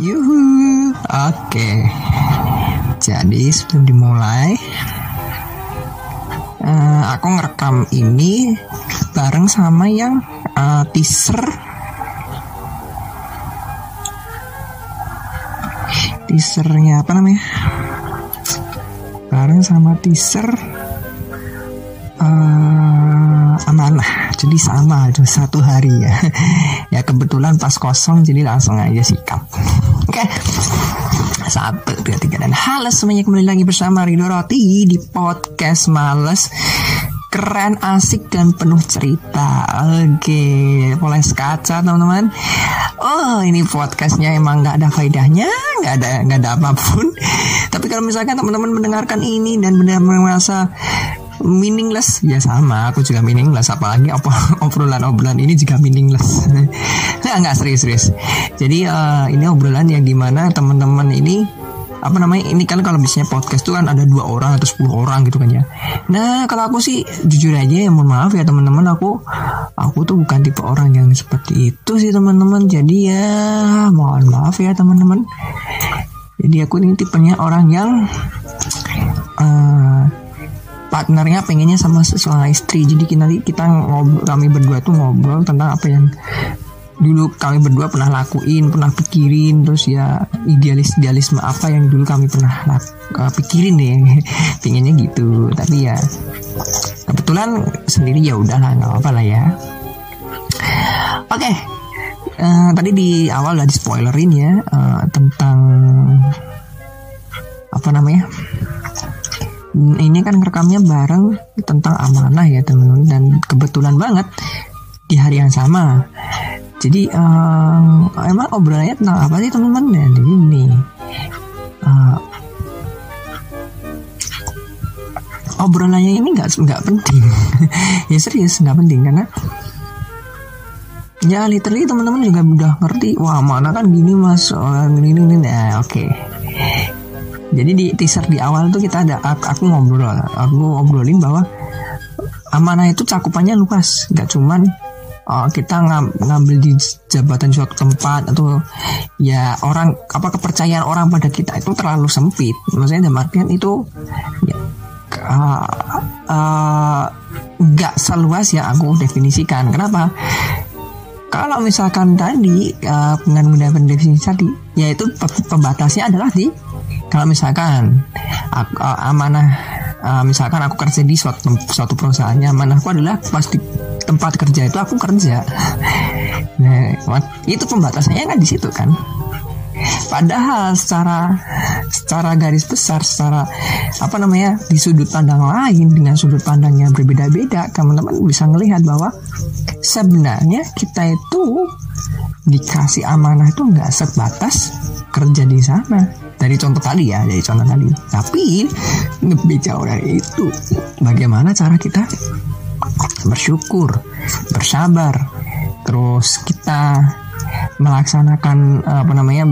Yuhu, oke. Jadi sebelum dimulai, aku ngerekam ini bareng sama yang teasernya apa namanya? Bareng sama teaser amanah, jadi sama itu satu hari ya. Ya kebetulan pas kosong jadi langsung aja sikap. Oke, 1, 2, 3 dan halo semuanya, kembali lagi bersama Rido Roti di podcast Males, keren, asik dan penuh cerita. Oke, poles kaca teman-teman. Oh, ini podcastnya emang nggak ada faedahnya, nggak ada apapun. Tapi kalau misalkan teman-teman mendengarkan ini dan benar-benar merasa meaningless, ya sama, aku juga meaningless. Apalagi obrolan ini juga meaningless. Nggak serius. Jadi ini obrolan yang dimana teman-teman ini apa namanya, ini kan kalau biasanya podcast tuh kan ada 2 orang atau 10 orang gitu kan ya. Nah kalau aku sih jujur aja ya, mohon maaf ya teman-teman, aku tuh bukan tipe orang yang seperti itu sih teman-teman. Jadi ya mohon maaf ya teman-teman. Jadi aku ini tipenya orang yang partnernya pengennya sama seorang istri. Jadi nanti kita ngobrol, kami berdua tuh ngobrol tentang apa yang dulu kami berdua pernah lakuin, pernah pikirin, terus ya idealisme apa yang dulu kami pernah pikirin deh, pinginnya gitu. Tapi ya kebetulan sendiri ya udahlah, nggak apa-apa lah ya. Oke, tadi di awal udah di spoilerin ya tentang apa namanya. Ini kan rekamnya bareng tentang amanah ya teman-teman, dan kebetulan banget di hari yang sama. Jadi emang obrolannya tentang apa sih teman-teman? Nah, jadi ini obrolannya ini nggak penting. Ya serius nggak penting, karena ya literally teman-teman juga udah ngerti. Wah, mana kan gini mas, orang gini. Nah, oke. Jadi di teaser di awal tuh kita ada, aku ngobrolin bahwa amanah itu cakupannya luas, nggak cuman kita ngambil di jabatan suatu tempat atau ya orang, apa, kepercayaan orang pada kita itu terlalu sempit. Maksudnya dalam artian itu ya, gak seluas yang aku definisikan. Kenapa? Kalau misalkan tadi dengan pendefinisi tadi, yaitu pembatasnya adalah di, kalau misalkan aku, amanah, misalkan aku kerja di suatu perusahaannya, amanahku adalah pasti tempat kerja itu aku kerja. Nah, itu pembatasannya kan di situ kan. Padahal secara garis besar, secara apa namanya, di sudut pandang lain dengan sudut pandang yang berbeda-beda, teman-teman bisa melihat bahwa sebenarnya kita itu dikasih amanah itu nggak sebatas kerja di sana. Dari contoh tadi. Tapi lebih jauh dari itu, bagaimana cara kita bersyukur, bersabar, terus kita melaksanakan apa namanya,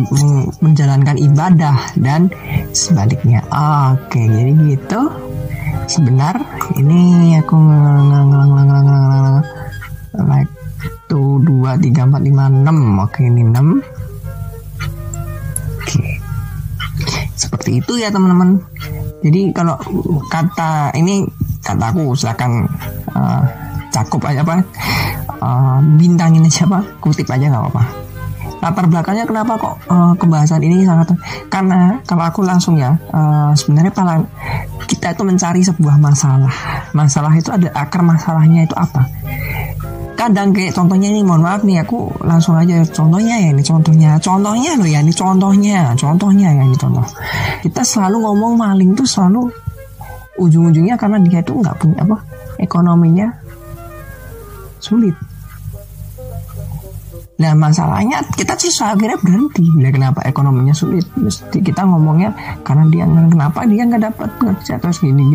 menjalankan ibadah dan sebaliknya. Oke, jadi gitu. Sebentar, ini aku like 1, 2, 3, 4, 5, 6. Oke, ini 6. Oke, seperti itu ya teman-teman. Jadi kalau kata ini, kataku silakan cakup aja, apa, bintangin aja, Pak, kutip aja nggak apa-apa. Latar belakangnya kenapa kok kebahasan ini sangat, karena kalau aku langsung ya, sebenarnya paling kita itu mencari sebuah masalah itu ada akar masalahnya itu apa. Kadang kayak contohnya nih, mohon maaf nih, aku langsung aja contohnya, kita selalu ngomong maling tuh selalu ujung-ujungnya karena dia itu nggak punya apa, ekonominya sulit. Nah masalahnya kita terus akhirnya berhenti. Nah, kenapa ekonominya sulit? Mesti kita ngomongnya karena dia, kenapa dia nggak dapat kerja, terus gini.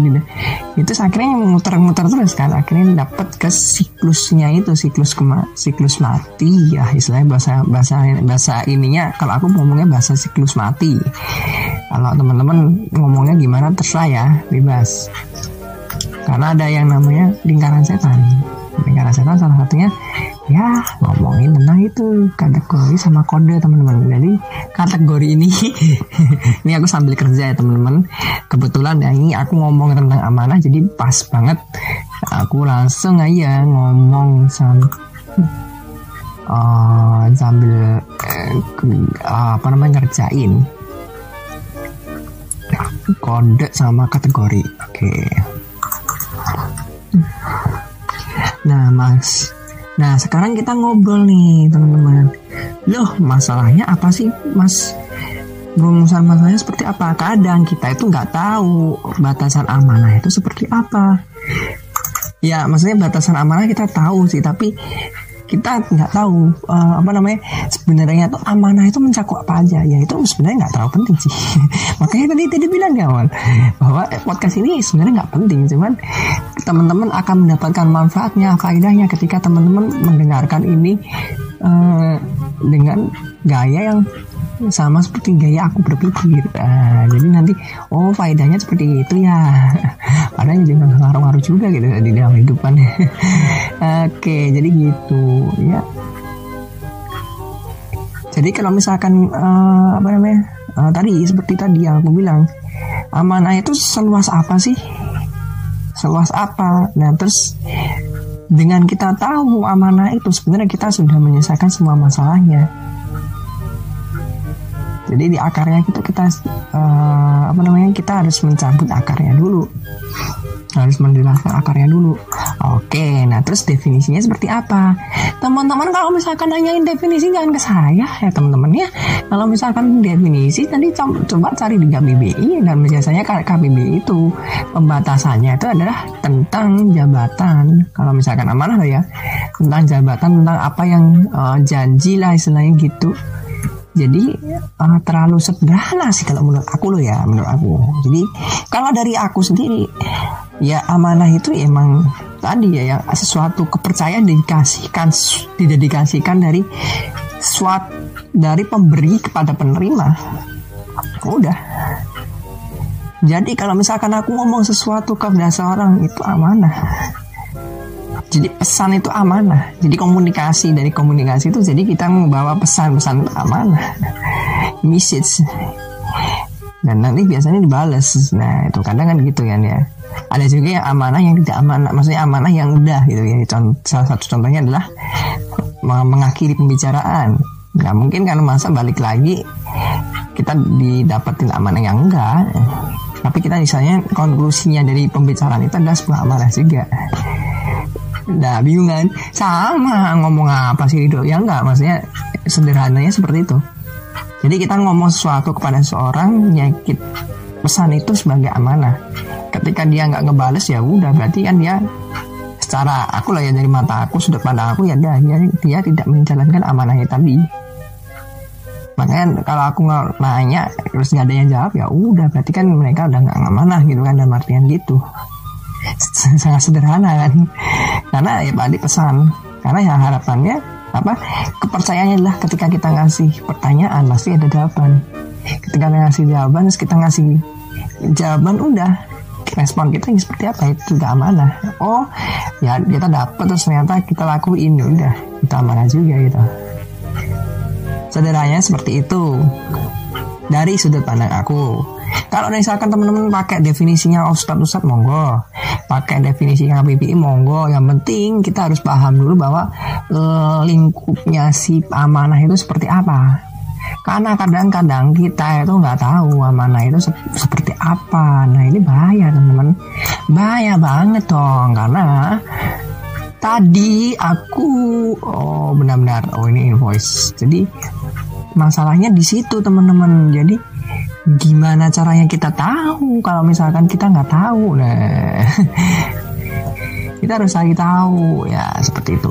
Itu akhirnya muter-muter terus kan, akhirnya dapat ke siklusnya itu, siklus mati ya istilahnya, bahasa ininya. Kalau aku ngomongnya bahasa siklus mati. Kalau teman-teman ngomongnya gimana terserah ya, bebas. Karena ada yang namanya lingkaran setan. Lingkaran setan salah satunya ya ngomongin tentang itu, kategori sama kode teman-teman. Jadi kategori ini ini aku sambil kerja ya teman-teman, kebetulan ya ini aku ngomong tentang amanah, jadi pas banget aku langsung aja ngomong sambil ngerjain kode sama kategori. Oke. Nah mas, nah sekarang kita ngobrol nih teman-teman. Loh masalahnya apa sih mas? Rumusan masalahnya seperti apa? Kadang kita itu nggak tahu batasan amanah itu seperti apa. Ya maksudnya batasan amanah kita tahu sih, tapi kita nggak tahu sebenarnya tuh amanah itu mencakup apa aja. Ya itu sebenarnya nggak terlalu penting sih. Makanya tadi bilang di awal bahwa podcast ini sebenarnya nggak penting, cuman teman-teman akan mendapatkan manfaatnya, faedahnya ketika teman-teman mendengarkan ini dengan gaya yang sama seperti gaya aku berpikir. Jadi nanti faedahnya seperti itu ya. Padahal juga ngaruh-ngaruh juga gitu di dalam kehidupan. Oke, jadi gitu ya. Jadi kalau misalkan tadi seperti tadi yang aku bilang, amanah itu seluas apa sih? Seluas apa? Nah, terus dengan kita tahu amanah itu sebenarnya kita sudah menyelesaikan semua masalahnya. Jadi di akarnya itu kita harus mencabut akarnya dulu, harus menjelaskan akarnya dulu. Oke, nah terus definisinya seperti apa? Teman-teman kalau misalkan nanyain definisi jangan ke saya ya teman-teman ya. Kalau misalkan definisi nanti coba cari di KBBI, dan biasanya KBBI itu pembatasannya itu adalah tentang jabatan. Kalau misalkan amanah ya, tentang jabatan, tentang apa yang janji lah istilahnya gitu. Jadi terlalu sederhana sih kalau menurut aku Jadi kalau dari aku sendiri ya amanah itu emang tadi ya, yang sesuatu kepercayaan didedikasikan dari pemberi kepada penerima. Udah. Jadi kalau misalkan aku ngomong sesuatu kepada seorang itu amanah. Jadi pesan itu amanah. Jadi komunikasi, dari komunikasi itu jadi kita membawa pesan-pesan amanah, message. Dan nanti biasanya dibales. Nah itu kadang kan gitu kan ya. Ada juga yang amanah yang tidak amanah. Maksudnya amanah yang udah gitu ya. Salah satu contohnya adalah mengakhiri pembicaraan. Nggak mungkin kan masa balik lagi kita didapetin amanah yang enggak. Tapi kita misalnya konklusinya dari pembicaraan itu adalah sebuah amanah juga. Nah bingung kan, sama ngomong apa sih Ridho ya, enggak maksudnya sederhananya seperti itu. Jadi kita ngomong sesuatu kepada seorang, nyakit pesan itu sebagai amanah. Ketika dia nggak ngebales ya udah, berarti kan dia secara aku lah ya, dari mata aku, sudut pandang aku ya dia tidak menjalankan amanahnya tadi. Makanya kalau aku nanya terus nggak ada yang jawab ya udah, berarti kan mereka udah nggak amanah gitu kan, dalam artian gitu. Sangat sederhana kan, karena ya tadi pesan, karena ya harapannya kepercayaannya adalah ketika kita ngasih pertanyaan pasti ada jawaban, ketika kita ngasih jawaban terus kita ngasih jawaban udah, respon kita yang seperti apa itu udah amanah. Oh ya kita dapat terus ternyata kita lakuin udah, kita amanah juga gitu. Sederhananya seperti itu dari sudut pandang aku. Kalau misalkan teman-teman pakai definisinya ustad monggo, pakai definisi KBBI monggo, yang penting kita harus paham dulu bahwa lingkupnya si amanah itu seperti apa. Karena kadang-kadang kita itu nggak tahu amanah itu seperti apa. Nah ini bahaya teman-teman, bahaya banget dong, karena tadi aku ini invoice. Jadi masalahnya di situ teman-teman. Jadi gimana caranya kita tahu kalau misalkan kita nggak tahu? Nah, kita harus cari tahu ya seperti itu.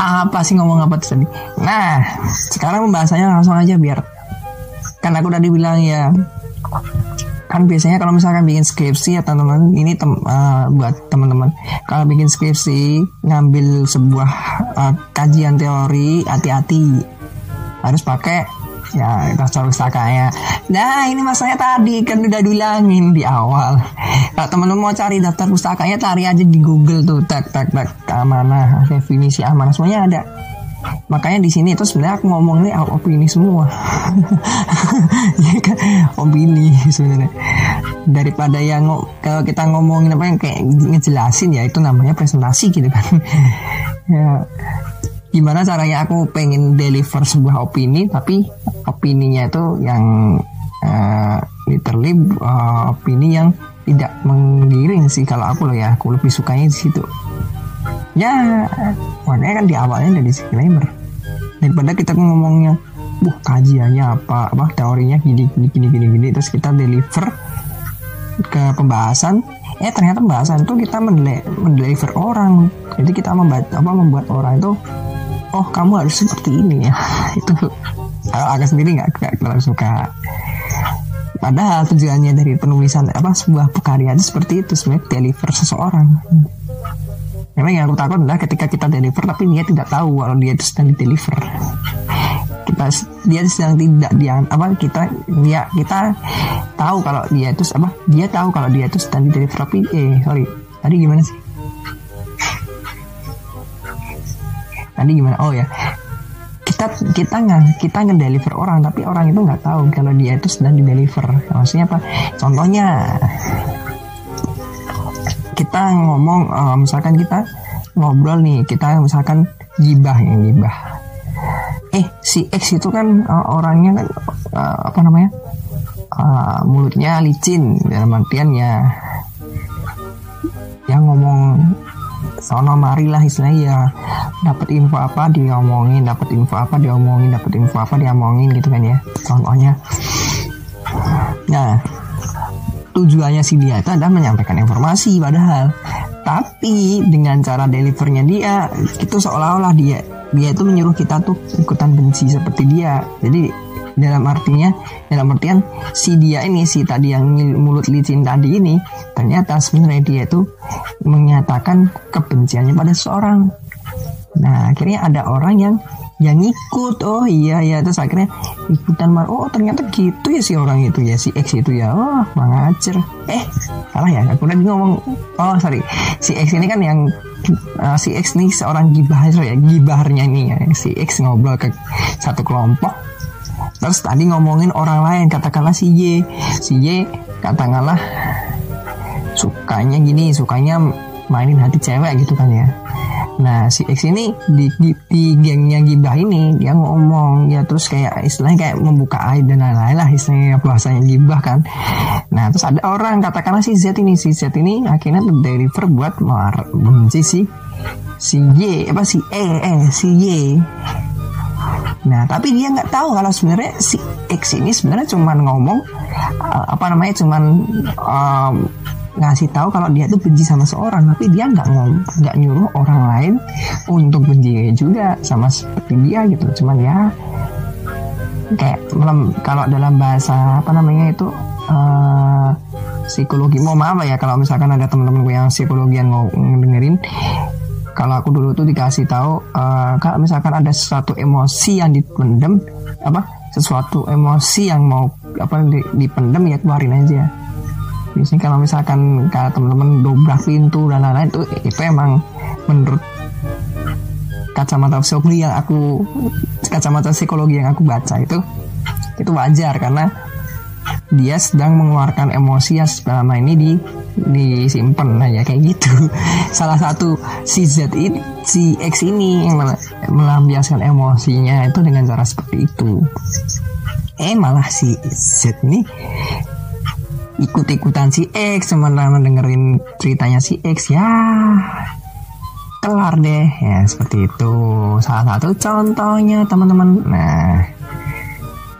Apa sih ngomong apa tadi? Nah, sekarang pembahasannya langsung aja biar, kan aku tadi bilang ya, kan biasanya kalau misalkan bikin skripsi ya teman-teman, ini buat teman-teman kalau bikin skripsi ngambil sebuah kajian teori, hati-hati harus pakai ya rasa pusakanya. Nah ini masalahnya tadi kan udah diulangin di awal. Kalau teman-teman mau cari daftar pusakanya, cari aja di Google tuh, tak amanah, definisi amanah, semuanya ada. Makanya di sini itu sebenarnya aku ngomong ini opini semua. Ya kan, opini sebenarnya. Daripada yang kalau kita ngomongin apa yang kayak ngejelasin, ya itu namanya presentasi gitu kan. Ya, gimana caranya aku pengen deliver sebuah opini, tapi opininya itu yang literally opini yang tidak menggiring sih kalau aku loh ya. Aku lebih sukanya di situ. Ya, makanya kan di awalnya udah disclaimer. Daripada kita ngomongnya, "Wah, kajiannya apa? Apa teorinya gini." Terus kita deliver ke pembahasan, ternyata pembahasan itu kita mendeliver orang. Jadi kita membuat orang itu, "Oh, kamu harus seperti ini ya." Itu kalau agak sendiri nggak terlalu suka. Padahal tujuannya dari penulisan sebuah karya itu seperti itu, sebenarnya deliver seseorang. Karena yang aku takut adalah ketika kita deliver tapi dia tidak tahu kalau dia itu sedang di deliver. Dia tahu kalau dia itu sedang di deliver tapi kita ngedeliver orang tapi orang itu nggak tahu kalau dia itu sedang di deliver. Maksudnya apa? Contohnya kita ngomong, misalkan kita ngobrol nih, kita misalkan gibah. Si X itu kan orangnya kan mulutnya licin, dalam artian ya ngomong sono marilah istilahnya ya, dapat info apa diomongin gitu kan ya, contohnya. Nah, tujuannya si dia itu adalah menyampaikan informasi padahal, tapi dengan cara delivernya dia itu seolah-olah dia itu menyuruh kita tuh ikutan benci seperti dia. Jadi dalam artian si dia ini, si tadi yang mulut licin tadi ini, ternyata sebenarnya dia itu menyatakan kebenciannya pada seseorang. Nah akhirnya ada orang yang ikut, oh iya, terus akhirnya ikutan ternyata gitu ya si orang itu ya, si X itu ya, oh mengacer, salah ya, aku udah ngomong, oh sorry, si X ini kan yang si X nih seorang gibahernya nih ya. Si X ngobrol ke satu kelompok, terus tadi ngomongin orang lain, katakanlah si Y katakanlah sukanya mainin hati cewek gitu kan ya. Nah si X ini di gengnya gibah ini dia ngomong ya, terus kayak istilahnya kayak membuka aib dan lain-lain lah, istilahnya bahasanya gibah kan. Nah terus ada orang katakanlah si Z ini akhirnya terdeliver buat membenci si Y. Nah tapi dia nggak tahu kalau sebenarnya si X ini sebenarnya cuman ngomong ngasih tahu kalau dia tuh benci sama seorang, tapi dia nggak nyuruh orang lain untuk benci juga sama seperti dia gitu. Cuman ya kayak kalau dalam bahasa psikologi, mau maaf ya kalau misalkan ada teman-teman gue yang psikologian mau dengerin, kalau aku dulu tuh dikasih tahu kalau misalkan ada sesuatu emosi yang dipendem, dipendem ya keluarin aja. Biasanya kalau misalkan teman-teman dobrak pintu dan lain-lain itu emang menurut kacamata psikologi yang aku baca itu wajar karena dia sedang mengeluarkan emosi yang selama ini disimpan. Nah ya kayak gitu. Salah satu si X ini yang melampiaskan emosinya itu dengan cara seperti itu. Malah si Z ini ikut-ikutan si X, teman-teman dengerin ceritanya si X ya kelar deh ya, seperti itu salah satu contohnya teman-teman.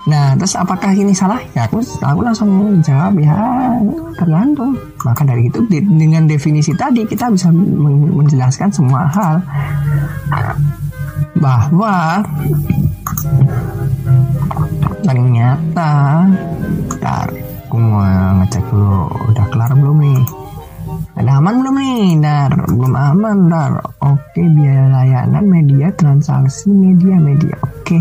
Nah terus apakah ini salah ya, aku langsung jawab ya tergantung. Maka dari itu dengan definisi tadi kita bisa menjelaskan semua hal bahwa ternyata aku mau ngecek dulu, udah kelar belum nih? Ada aman belum nih? Belum aman, Oke, biaya layanan, media, transaksi, media. Oke.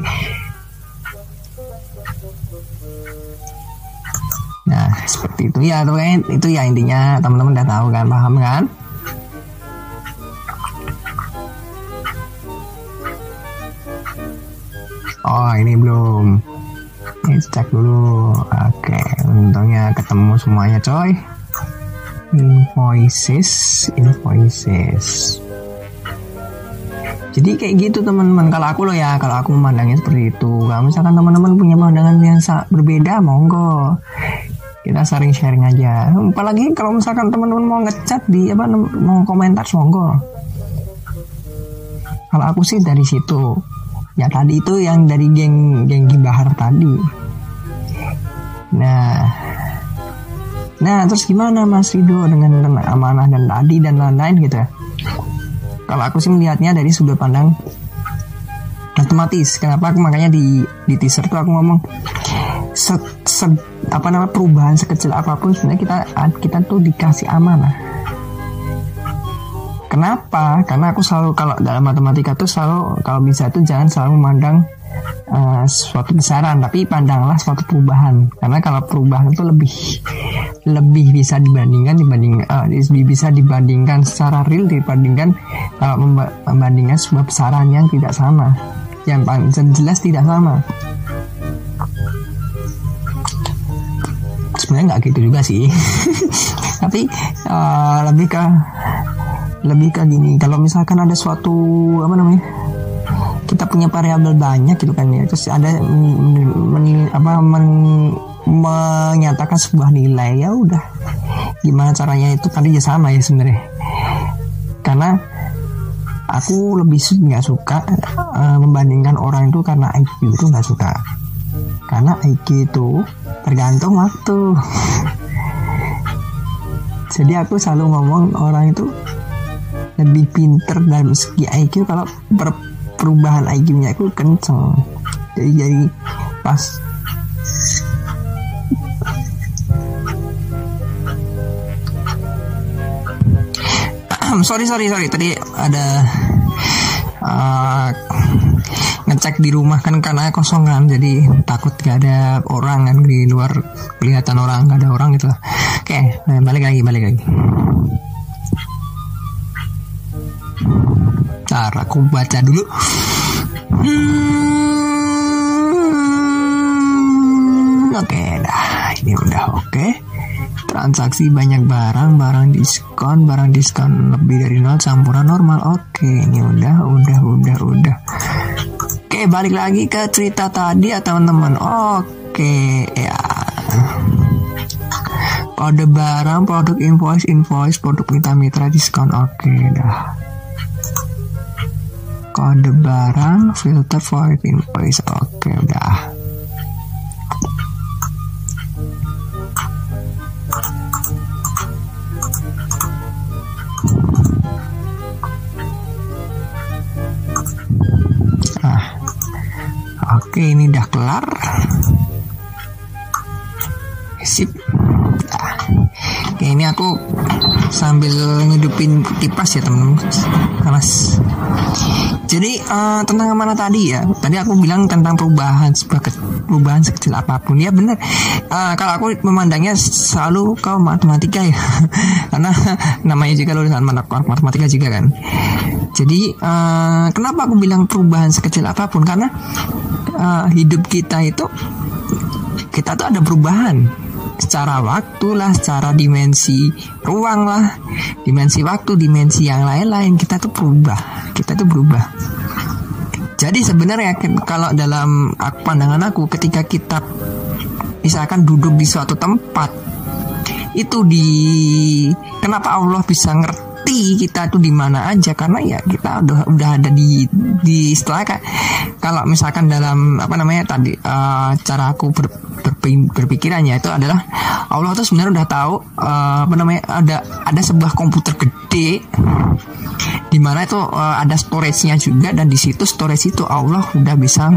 seperti itu ya. Terkait itu ya, intinya teman-teman udah tahu kan, paham kan? Oh ini belum, ini cek dulu. Oke, untungnya ketemu semuanya coy. Invoices. Jadi kayak gitu teman-teman, kalau aku loh ya, kalau aku memandangnya seperti itu. Kalau misalkan teman-teman punya pandangan yang berbeda, monggo kita sharing-sharing aja. Apalagi kalau misalkan teman-teman mau ngecat di apa, mau komentar, monggo. Kalau aku sih dari situ, ya tadi itu yang dari geng Gibahar tadi. Nah terus gimana Mas Rido dengan amanah dan tadi dan lain-lain gitu ya? Kalau aku sih melihatnya dari sudut pandang otomatis. Kenapa aku makanya di teaser tuh aku ngomong perubahan sekecil apapun sebenarnya kita tuh dikasih amanah. Kenapa? Karena aku selalu kalau dalam matematika tuh selalu kalau bisa tuh jangan selalu memandang suatu besaran, tapi pandanglah suatu perubahan. Karena kalau perubahan itu lebih bisa dibandingkan secara real dibandingkan kalau membandingkan sebuah besaran yang tidak sama, yang jelas tidak sama. Sebenarnya nggak gitu juga sih, tapi lebih ke gini. Kalau misalkan ada suatu kita punya variabel banyak gitu kan ya, terus ada menyatakan sebuah nilai, ya udah gimana caranya itu kan dia sama ya sebenarnya. Karena aku lebih nggak suka membandingkan orang itu, karena IQ itu nggak suka, karena IQ itu tergantung waktu. Jadi aku selalu ngomong orang itu lebih pinter dalam segi IQ kalau perubahan IQ-nya itu kenceng. Jadi pas sorry tadi ada ngecek di rumah kan karena kosongan, jadi takut gak ada orang kan, di luar kelihatan orang, gak ada orang gitu. Oke, balik lagi. Ntar aku baca dulu. Oke, dah ini udah oke. Transaksi banyak barang diskon lebih dari 0 campuran normal. Oke, ini udah. Oke, balik lagi ke cerita tadi ya teman-teman. Oke ya. Kode barang, produk, invoice, produk, mitra diskon. Oke dah. Kode barang, filter void invoice. Oke, udah. Oke, ini udah kelar. Sip. Oke, ini aku sambil ngedupin kipas ya teman-teman, panas. Jadi tentang amanah tadi ya. Tadi aku bilang tentang perubahan sekecil apapun. Ya benar. Kalau aku memandangnya selalu ke matematika ya. Karena namanya juga lulusan matematika juga kan. Jadi kenapa aku bilang perubahan sekecil apapun? Karena hidup kita itu, kita tuh ada perubahan secara waktu lah, secara dimensi ruang lah, dimensi waktu, dimensi yang lain-lain, kita tuh berubah. Jadi sebenarnya kalau dalam pandangan aku, ketika kita misalkan duduk di suatu tempat itu kenapa Allah bisa ngerti kita tuh di mana aja, karena ya kita udah ada di setelah kalau misalkan dalam cara aku berpikirannya itu adalah Allah tuh sebenarnya udah tahu ada sebuah komputer gede di mana itu ada storage-nya juga, dan di situ storage itu Allah udah bisa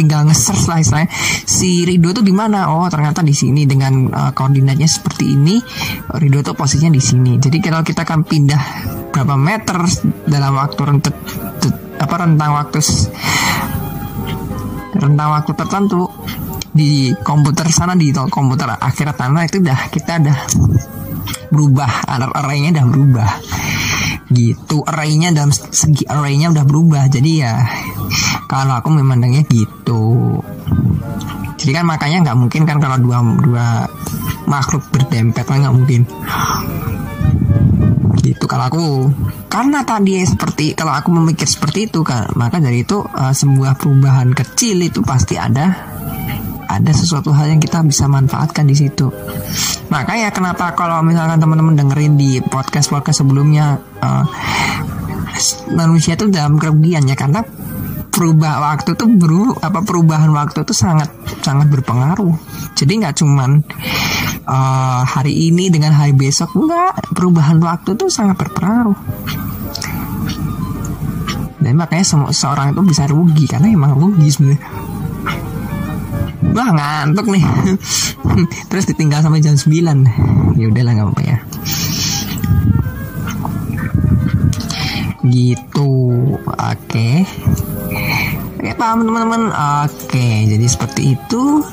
tinggal nge-search lah istilahnya si Rido tuh di mana. Oh ternyata di sini dengan koordinatnya seperti ini, Rido tuh posisinya di sini. Jadi kalau kita akan pindah berapa meter dalam waktu rentang waktu tertentu, di komputer sana, di komputer akhirat sana itu dah kita dah berubah, arraynya dah berubah gitu, arraynya dalam segi arraynya udah berubah. Jadi ya kalau aku memandangnya gitu. Jadi kan makanya nggak mungkin kan kalau dua makhluk berdempet kan nggak mungkin gitu kalau aku, karena tadi seperti kalau aku memikir seperti itu kan, maka dari itu sebuah perubahan kecil itu pasti ada sesuatu hal yang kita bisa manfaatkan di situ. Maka ya kenapa kalau misalkan teman-teman dengerin di podcast sebelumnya, manusia itu dalam kerugiannya karena perubahan waktu itu sangat berpengaruh. Jadi nggak cuman hari ini dengan hari besok, enggak, perubahan waktu itu sangat berpengaruh. Dan makanya semua seorang itu bisa rugi karena emang rugi sebenarnya. Wah ngantuk nih. Terus ditinggal sampai jam 9. Ya udahlah nggak apa-apa ya. Gitu. Oke. Oke, paham teman-teman. Oke, jadi seperti itu.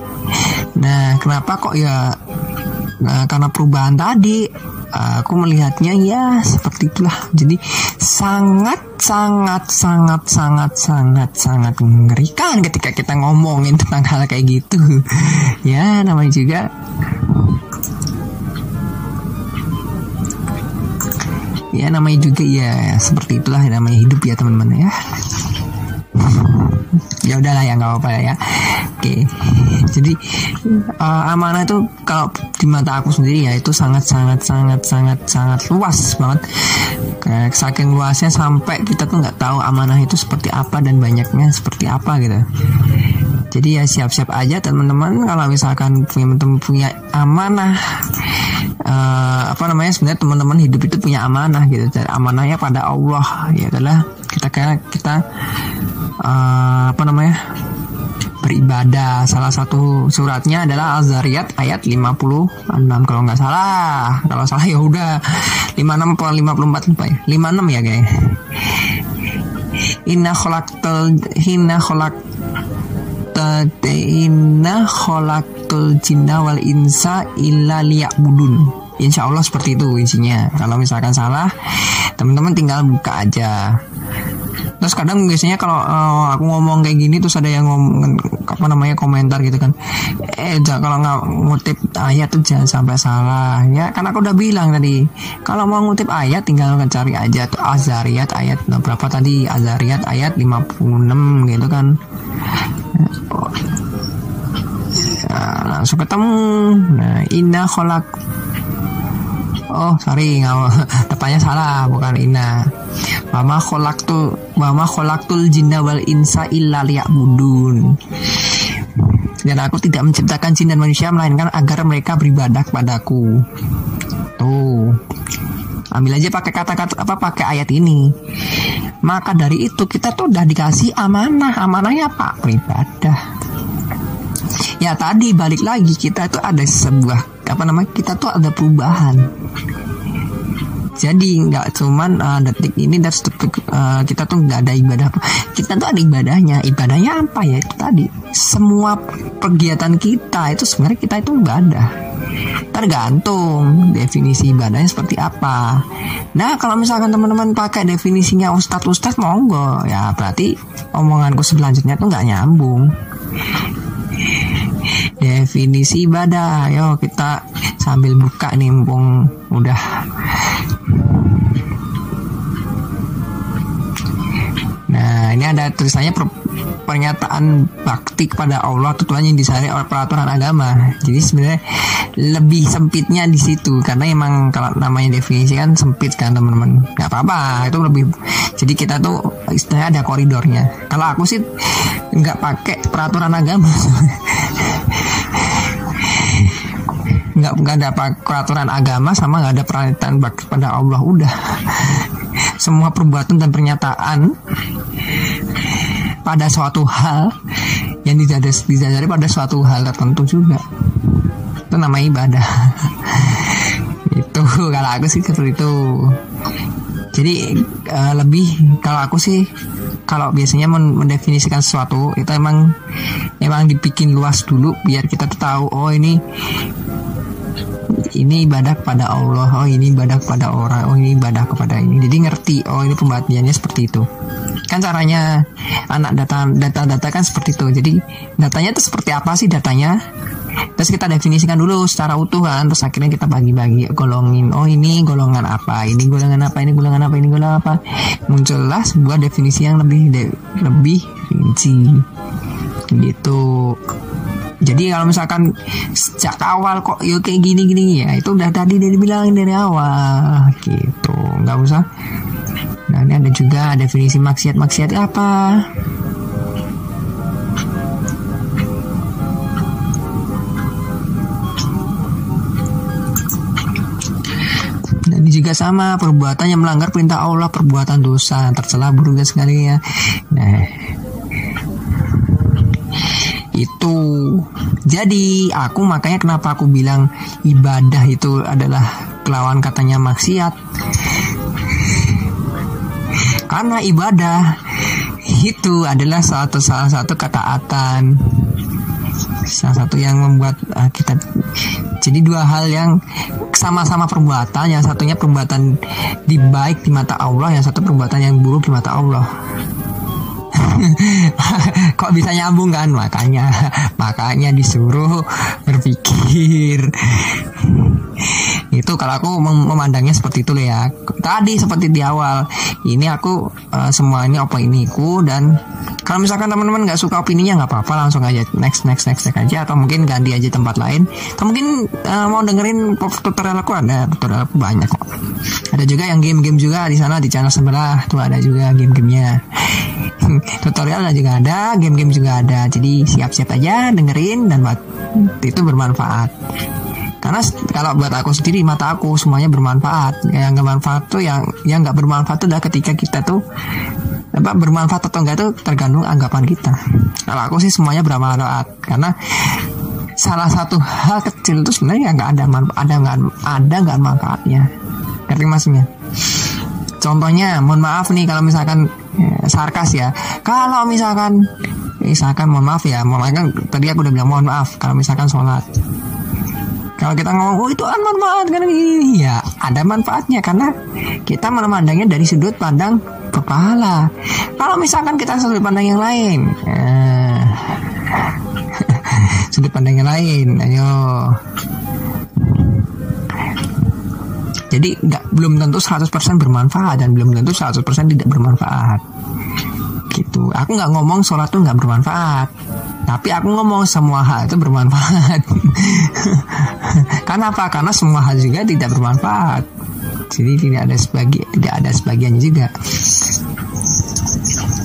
Nah, kenapa kok ya? Nah, karena perubahan tadi aku melihatnya ya seperti itulah. Jadi sangat mengerikan ketika kita ngomongin tentang hal kayak gitu. Ya, namanya juga ya seperti itulah namanya hidup ya teman-teman ya. Ya udahlah ya, nggak apa-apa ya. Oke, jadi amanah itu kalau di mata aku sendiri ya itu sangat luas banget. Kayak saking luasnya sampai kita tuh nggak tahu amanah itu seperti apa dan banyaknya seperti apa gitu. Jadi ya siap-siap aja teman-teman kalau misalkan punya amanah. Sebenarnya teman-teman hidup itu punya amanah gitu. Dan amanahnya pada Allah ya adalah kita beribadah. Salah satu suratnya adalah Az-Zariyat ayat 56 kalau nggak salah. Kalau salah ya udah 56 atau 54 lupa ya. 56 ya guys. Inna khalaqtul jinna wal insa illa liya'budun. Insya Allah seperti itu isinya. Kalau misalkan salah teman-teman tinggal buka aja. Terus kadang biasanya kalau aku ngomong kayak gini terus ada yang komentar gitu kan, kalau nggak ngutip ayat tuh jangan sampai salah ya, karena aku udah bilang tadi kalau mau ngutip ayat tinggal cari aja tuh Az-Zariyat ayat berapa tadi, Az-Zariyat ayat 56 gitu kan. Langsung ketemu. Nah, inna kholak. Oh, sorry, tepatnya salah, bukan inna. Wama kholaktul jinna wal insa illa liya'budun. Dan aku tidak menciptakan jin dan manusia melainkan agar mereka beribadah kepadaku. Tuh. Ambil aja pakai kata-kata pakai ayat ini. Maka dari itu kita tuh udah dikasih amanah. Amanahnya apa? Beribadah. Ya tadi balik lagi kita tuh ada sebuah kita tuh ada perubahan. Jadi nggak cuman detik ini dan kita tuh nggak ada ibadah. Kita tuh ada ibadahnya. Ibadahnya apa ya? Itu tadi semua kegiatan kita itu sebenarnya kita itu ibadah. Tergantung definisi ibadahnya seperti apa. Nah kalau misalkan teman-teman pakai definisinya ustadz monggo ya, berarti omonganku selanjutnya tuh nggak nyambung. Definisi ibadah, yo kita sambil buka nih mumpung udah. Nah ini ada tulisannya pernyataan bakti kepada Allah tujuannya yang disari oleh peraturan agama. Jadi sebenarnya lebih sempitnya di situ karena emang kalau namanya definisi kan sempit kan teman-teman. Gak apa-apa, itu lebih. Jadi kita tuh istilahnya ada koridornya. Kalau aku sih nggak pakai peraturan agama. Nggak ada peraturan agama sama nggak ada pernyataan bakti kepada Allah, udah. Semua perbuatan dan pernyataan pada suatu hal yang dijadari pada suatu hal tertentu juga itu namanya ibadah. Itu kalau aku sih seperti itu. Jadi lebih kalau aku sih kalau biasanya mendefinisikan sesuatu itu emang dibikin luas dulu biar kita tahu, oh ini ibadah kepada Allah, oh ini ibadah kepada orang, oh ini ibadah kepada ini. Jadi ngerti, oh ini pembagiannya seperti itu. Kan caranya anak data kan seperti itu. Jadi datanya itu seperti apa sih datanya? Terus kita definisikan dulu secara utuh kan, terus akhirnya kita bagi-bagi, golongin, oh ini golongan apa, ini golongan apa, ini golongan apa, ini golongan apa. Muncullah sebuah definisi yang lebih rinci gitu. Jadi kalau misalkan sejak awal kok yuk kayak gini-gini ya, itu udah tadi dia bilangin dari awal gitu, nggak usah. Nah ini ada juga definisi maksiat apa. Juga sama, perbuatan yang melanggar perintah Allah, perbuatan dosa, tercela, buruk sekali ya. Nah, itu jadi aku makanya kenapa aku bilang ibadah itu adalah kelawan katanya maksiat, karena ibadah itu adalah salah satu ketaatan, salah satu yang membuat kita. Jadi dua hal yang sama-sama perbuatan, yang satunya perbuatan di baik di mata Allah, yang satu perbuatan yang buruk di mata Allah. Kok bisa nyambung kan? Makanya disuruh berpikir. Itu kalau aku memandangnya seperti itu ya. Tadi seperti di awal, ini aku semuanya opiniku, dan kalau misalkan teman-teman nggak suka opininya nggak apa-apa, langsung aja next aja, atau mungkin ganti aja tempat lain. Atau mungkin mau dengerin tutorial aku, ada tutorial aku banyak kok. Ada juga yang game-game juga di sana, di channel sebelah tuh ada juga game-gamenya. Tutorial juga ada, game-game juga ada. Jadi siap-siap aja dengerin, dan buat itu bermanfaat. Karena kalau buat aku sendiri, mata aku semuanya bermanfaat. Yang nggak bermanfaat tuh, yang nggak bermanfaat tuh adalah ketika kita tuh apa, bermanfaat atau enggak tuh tergantung anggapan kita. Kalau aku sih semuanya bermanfaat, karena salah satu hal kecil itu sebenarnya nggak ada nggak manfaatnya. Ngerti maksudnya? Contohnya, mohon maaf nih kalau misalkan sarkas ya. Kalau misalkan mohon maaf ya, kan tadi aku udah bilang mohon maaf kalau misalkan sholat. Kalau kita ngomong, oh itu manfaat kan ini, ya ada manfaatnya karena kita memandangnya dari sudut pandang kepala. Kalau misalkan kita sudut pandang yang lain, sudut pandang yang lain, ayo. Jadi belum tentu 100% bermanfaat dan belum tentu 100% tidak bermanfaat. Gitu. Aku nggak ngomong sholat tuh nggak bermanfaat, tapi aku ngomong semua hal itu bermanfaat. Karena apa? Karena semua hal juga tidak bermanfaat. Jadi tidak ada sebagiannya juga.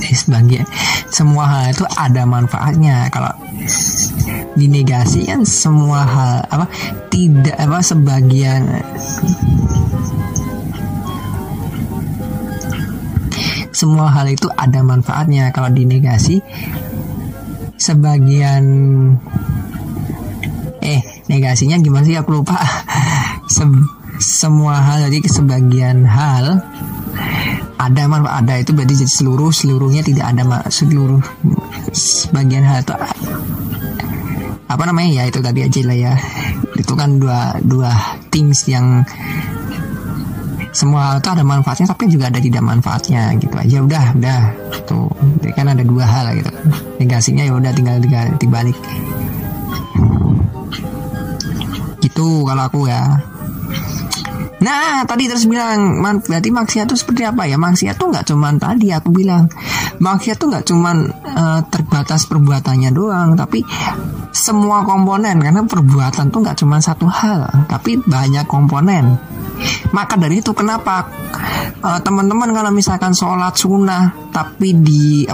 Sebagian, semua hal itu ada manfaatnya. Kalau dinegasi kan semua hal apa tidak apa sebagian. Semua hal itu ada manfaatnya. Kalau dinegasi, sebagian negasinya gimana sih? Aku lupa. Semua hal, jadi sebagian hal ada manfaat, ada itu berarti jadi seluruhnya tidak ada seluruh. Sebagian hal itu apa namanya ya, itu tadi aja lah ya. Itu kan dua things yang semua hal itu ada manfaatnya tapi juga ada tidak manfaatnya gitu aja, udah tuh kan ada dua hal gitu, negasinya ya udah tinggal dibalik gitu kalau aku ya. Nah tadi terus bilang berarti maksiat itu seperti apa ya? Maksiat tuh nggak cuman tadi aku bilang, maksiat tuh nggak cuman terbatas perbuatannya doang, tapi semua komponen, karena perbuatan tuh nggak cuman satu hal tapi banyak komponen. Maka dari itu kenapa teman-teman kalau misalkan sholat sunnah tapi di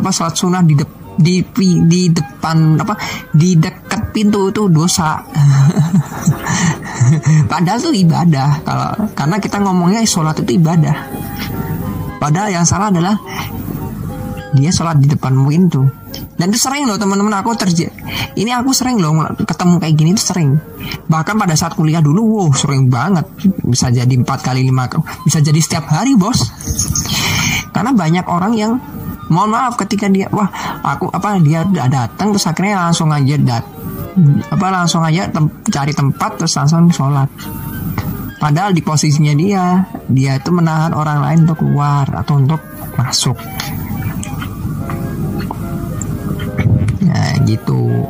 depan apa di dekat pintu itu dosa. Padahal itu ibadah, karena kita ngomongnya sholat itu ibadah. Padahal yang salah adalah dia sholat di depan pintu. Dan itu sering loh teman-teman aku ini aku sering loh ketemu kayak gini, itu sering. Bahkan pada saat kuliah dulu, wow sering banget. Bisa jadi 4 kali 5, bisa jadi setiap hari bos. Karena banyak orang yang Mohon maaf ketika dia dia datang terus akhirnya langsung aja cari tempat terus langsung sholat. Padahal di posisinya dia itu menahan orang lain untuk keluar atau untuk masuk. Nah, gitu.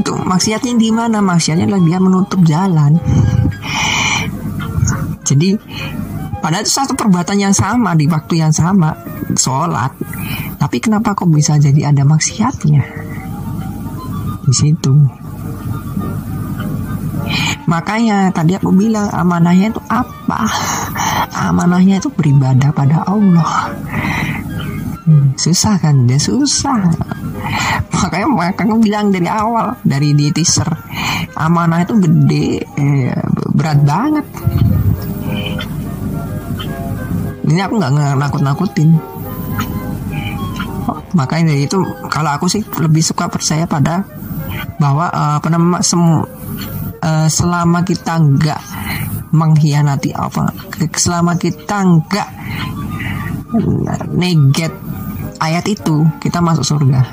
Itu maksiatnya di mana? Maksiatnya adalah dia menutup jalan. Jadi padahal itu satu perbuatan yang sama di waktu yang sama, sholat. Tapi kenapa kok bisa jadi ada maksiatnya di situ? Makanya tadi aku bilang amanahnya itu apa? Amanahnya itu beribadah pada Allah. Susah kan? Dia susah. Makanya aku bilang dari awal, dari di teaser, amanah itu gede, berat banget. Ini aku nggak nakut-nakutin. Makanya dari itu kalau aku sih lebih suka percaya pada bahwa selama kita nggak mengkhianati apa, selama kita nggak neget ayat itu, kita masuk surga.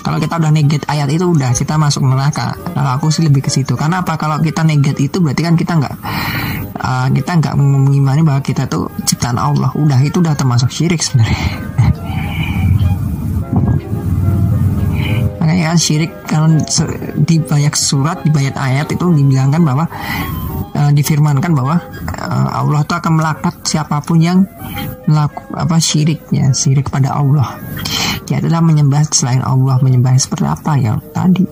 Kalau kita udah neget ayat itu, udah kita masuk neraka. Kalau aku sih lebih ke situ. Karena apa? Kalau kita neget itu berarti kan kita nggak mengimani bahwa kita tuh ciptaan Allah. Udah, itu udah termasuk syirik sebenarnya. Makanya kan syirik kan di banyak surat, di banyak ayat itu dibilangkan bahwa difirmankan bahwa Allah tuh akan melaknat siapapun yang syirik pada Allah. Ya adalah menyembah selain Allah, menyembah seperti apa yang tadi.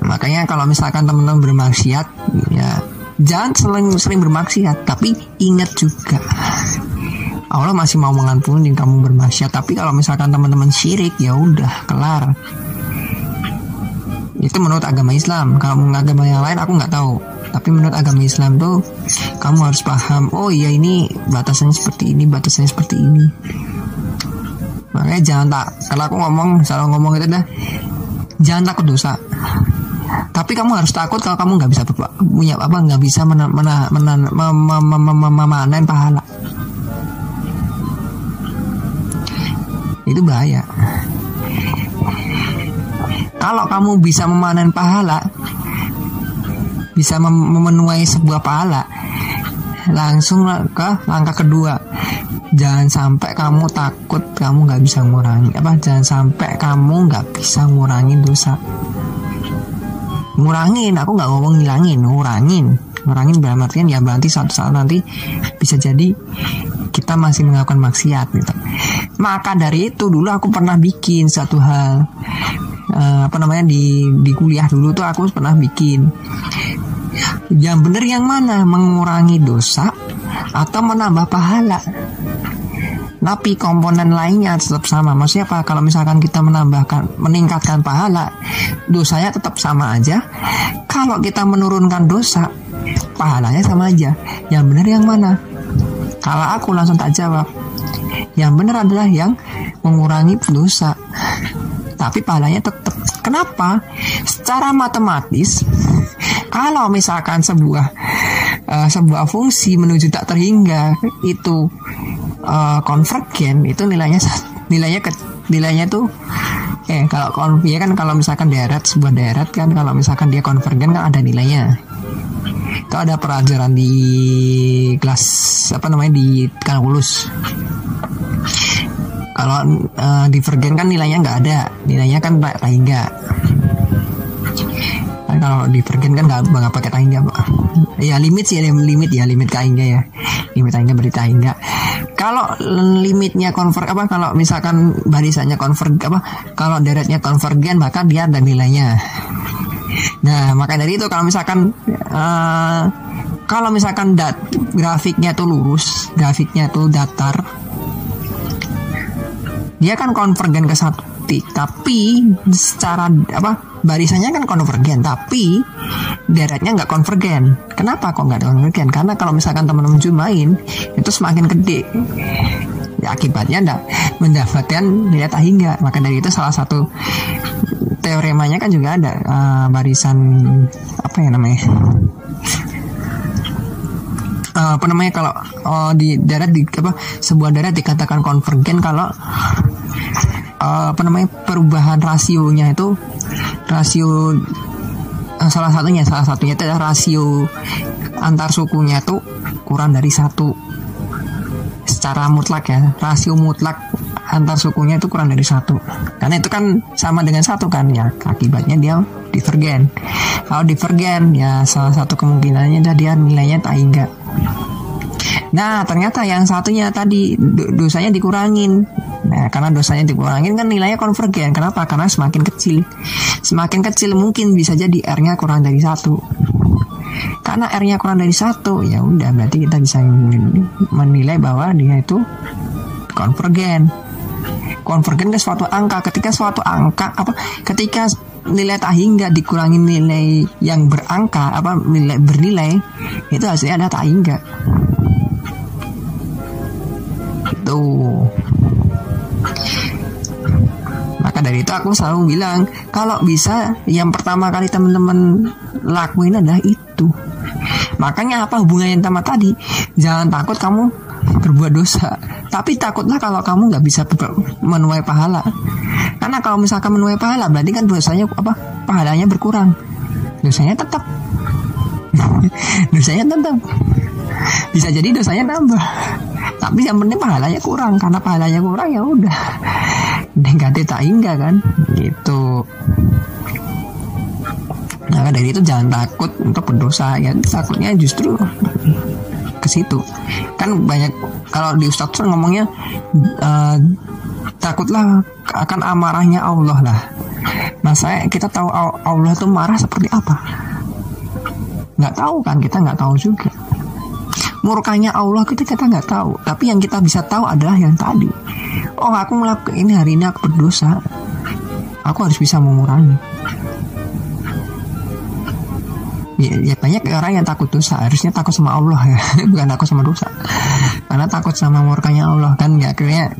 Makanya kalau misalkan teman-teman bermaksiat, ya jangan sering bermaksiat, tapi ingat juga Allah masih mau mengampuni kamu bermaksiat. Tapi kalau misalkan teman-teman syirik, ya udah kelar. Itu menurut agama Islam. Kalau menurut agama yang lain aku nggak tahu. Tapi menurut agama Islam tuh kamu harus paham, oh iya ini batasannya seperti ini, batasannya seperti ini. Makanya jangan kalau aku selalu ngomong itu dah, jangan takut dosa. Tapi kamu harus takut kalau kamu nggak bisa memanen pahala. Itu bahaya. Kalau kamu bisa memanen pahala, bisa memenuhi sebuah pahala, langsung ke langkah kedua. Jangan sampai kamu takut kamu nggak bisa ngurangi jangan sampai kamu nggak bisa ngurangin dosa. Ngurangin, aku nggak ngomong ngilangin, ngurangin berarti ya berarti suatu saat nanti bisa jadi kita masih melakukan maksiat gitu. Maka dari itu dulu aku pernah bikin satu hal, di kuliah dulu tuh aku pernah bikin. Yang benar yang mana? Mengurangi dosa atau menambah pahala? Tapi komponen lainnya tetap sama. Maksudnya apa? Kalau misalkan kita meningkatkan pahala, dosanya tetap sama aja. Kalau kita menurunkan dosa, pahalanya sama aja. Yang benar yang mana? Kalau aku langsung tak jawab. Yang benar adalah yang mengurangi dosa, tapi pahalanya tetap. Kenapa? Secara matematis, kalau misalkan sebuah fungsi menuju tak terhingga itu konvergen, itu nilainya kalau konvergen kan, kalau misalkan sebuah deret kan, kalau misalkan dia konvergen kan ada nilainya. Itu ada pelajaran di kelas di kalkulus. Kalau divergen kan nilainya nggak ada, nilainya kan hingga. Kalau divergen kan nggak pakai hingga, Pak. Ya limit hingga ya. Limit hingga berita hingga. Kalau limitnya kalau misalkan barisannya kalau deretnya konvergen maka dia ada nilainya. Nah, maka dari itu kalau misalkan grafiknya tuh lurus, grafiknya tuh datar, dia kan konvergen ke satu titik, tapi secara barisannya kan konvergen, tapi deretnya nggak konvergen. Kenapa kok nggak konvergen? Karena kalau misalkan teman-teman jumain itu semakin gede, ya akibatnya nggak mendapatkan nilai tak hingga. Maka dari itu salah satu teoremanya kan juga ada barisan kalau di darat sebuah darat dikatakan konvergen kalau perubahan rasionya itu rasio salah satunya itu adalah rasio antar sukunya itu kurang dari 1 secara mutlak ya, rasio mutlak antar sukunya itu kurang dari 1 karena itu kan sama dengan 1 kan ya, akibatnya dia divergen. Kalau divergen ya salah satu kemungkinannya adalah dia nilainya tak hingga. Nah ternyata yang satunya tadi dosanya dikurangin. Nah karena dosanya dikurangin kan nilainya konvergen. Kenapa? Karena semakin kecil. Semakin kecil mungkin bisa jadi R-nya kurang dari 1. Karena R-nya kurang dari 1 ya udah berarti kita bisa menilai bahwa dia itu konvergen. Konvergen ke suatu angka. Ketika suatu angka ketika nilai tak hingga dikurangi nilai yang berangka nilai bernilai itu hasilnya ada tak hingga. Tuh. Maka dari itu aku selalu bilang kalau bisa yang pertama kali teman-teman lakuin adalah itu. Makanya apa hubungannya sama tadi? Jangan takut kamu berbuat dosa, tapi takutlah kalau kamu nggak bisa menuai pahala. Karena kalau misalkan menuai pahala berarti kan dosanya pahalanya berkurang. Dosanya tetap. Bisa jadi dosanya nambah. Tapi yang penting pahalanya kurang. Karena pahalanya kurang ya udah. Negatif tak hingga kan. Gitu. Nah dari itu jangan takut untuk berdosa ya. Takutnya justru ke situ. Kan banyak kalau di Ustadz ngomongnya takutlah akan amarahnya Allah lah. Masalahnya kita tahu Allah tuh marah seperti apa? Nggak tahu kan, kita nggak tahu juga. Murkanya Allah kita nggak tahu, tapi yang kita bisa tahu adalah yang tadi. Oh, aku melakukan ini, hari ini aku berdosa. Aku harus bisa mengurangi. Ya, banyak orang yang takut dosa, harusnya takut sama Allah ya, bukan takut sama dosa. Karena takut sama murkanya Allah kan nggak akhirnya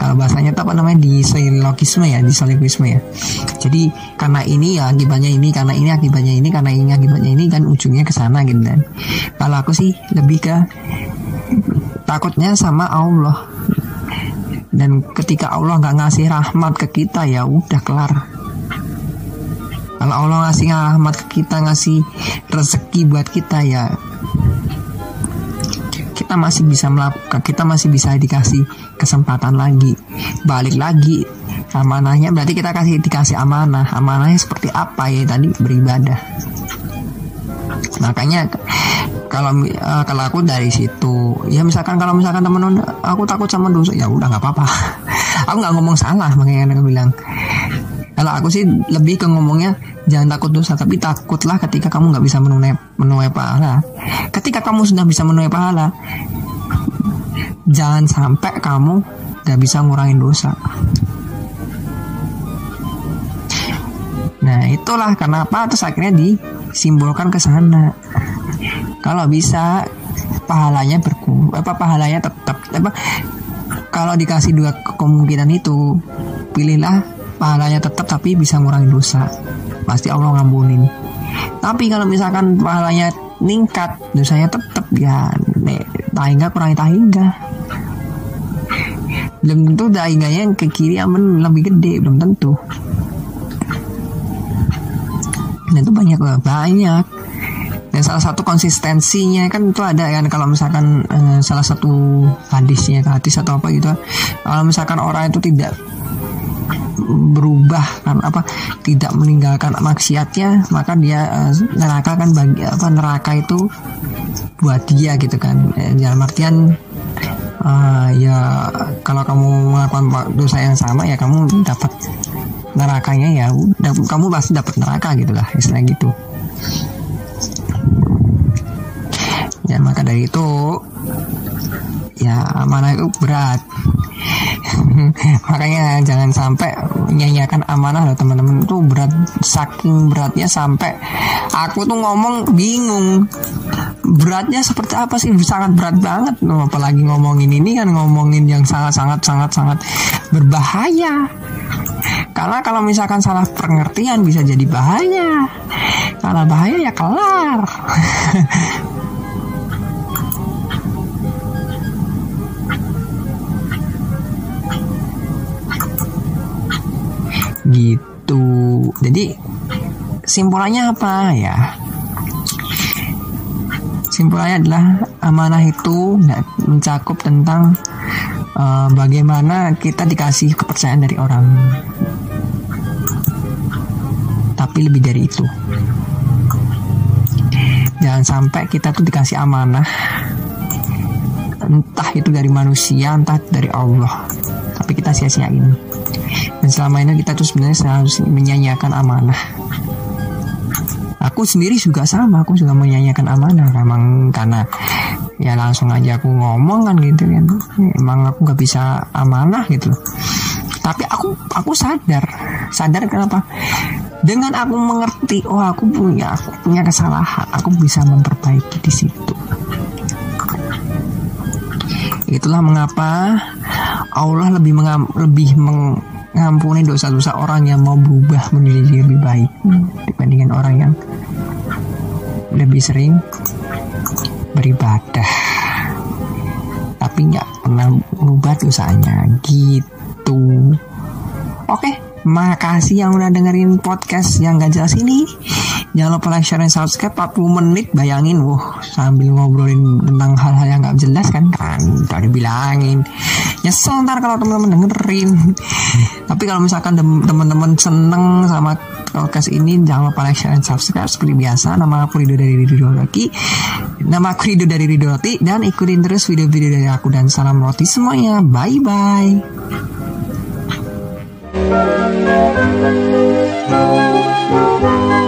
kalau bahasanya itu disologisme ya, Jadi karena ini ya akibatnya ini, karena ini akibatnya ini, karena ini akibatnya ini kan ujungnya ke sana gitu kan. Kalau aku sih lebih ke takutnya sama Allah. Dan ketika Allah nggak ngasih rahmat ke kita ya udah kelar. Kalau Allah ngasih rahmat ke kita, ngasih rezeki buat kita ya kita masih bisa melakukan, kita masih bisa dikasih kesempatan lagi, balik lagi amanahnya, berarti kita dikasih amanah. Amanahnya seperti apa ya, tadi beribadah. Makanya kalau aku dari situ ya, misalkan teman-teman aku takut sama dosa ya udah nggak apa-apa. Aku nggak ngomong salah, makanya aku bilang kalau aku sih lebih ke ngomongnya jangan takut dosa, tapi takutlah ketika kamu nggak bisa menuai pahala. Ketika kamu sudah bisa menuai pahala, jangan sampai kamu nggak bisa ngurangin dosa. Nah itulah kenapa terus akhirnya disimbolkan ke sana. Kalau bisa pahalanya pahalanya tetap. Kalau dikasih 2 kemungkinan itu, pilihlah pahalanya tetap tapi bisa ngurangin dosa, pasti Allah ngampunin. Tapi kalau misalkan pahalanya meningkat, dosanya tetap ya tahingga kurangi tahingga. Belum tentu tahingganya yang ke kiri aman lebih gede, belum tentu. Dan itu banyak. Dan salah satu konsistensinya kan itu ada kan, kalau misalkan salah satu hadis atau kalau misalkan orang itu tidak berubah kan tidak meninggalkan maksiatnya, maka dia neraka kan bagi neraka itu buat dia gitu kan. Dalam artian ya kalau kamu melakukan dosa yang sama ya kamu dapat nerakanya, ya kamu pasti dapat neraka gitulah istilah gitu. Ya maka dari itu ya amanah itu berat. Makanya jangan sampai nyanyikan amanah loh teman-teman, tuh berat, saking beratnya sampai aku tuh ngomong bingung beratnya seperti apa sih, sangat berat banget. Apalagi ngomongin ini kan, ngomongin yang sangat berbahaya. Karena kalau misalkan salah pengertian bisa jadi bahaya. Kalau bahaya ya kelar. gitu. Jadi simpulannya apa ya? Simpulannya adalah amanah itu mencakup tentang bagaimana kita dikasih kepercayaan dari orang, tapi lebih dari itu. Jangan sampai kita tuh dikasih amanah, entah itu dari manusia, entah dari Allah, tapi kita sia-siain. Dan selama ini kita tuh sebenarnya selalu menyanyiakan amanah. Aku sendiri juga sama, aku juga menyanyiakan amanah. Emang karena ya langsung aja aku ngomong kan gitu kan. Emang aku nggak bisa amanah gitu. Tapi aku sadar kenapa? Dengan aku mengerti, oh aku punya kesalahan, aku bisa memperbaiki di situ. Itulah mengapa Allah lebih mengampuni dosa-dosa orang yang mau berubah menjadi diri lebih baik dibandingkan orang yang lebih sering beribadah tapi nggak pernah mengubah dosanya gitu. Oke. Makasih yang udah dengerin podcast yang gak jelas ini. Jangan lupa like, share, dan subscribe. 40 menit bayangin, sambil ngobrolin tentang hal-hal yang gak jelas kan udah dibilangin. Nyesel ntar kalau teman-teman dengerin. Tapi kalau misalkan teman-teman seneng sama podcast ini, jangan lupa like, share, dan subscribe seperti biasa. Nama aku Rido dari Ridolaki. Dan ikutin terus video-video dari aku. Dan salam roti semuanya. Bye-bye. Thank you.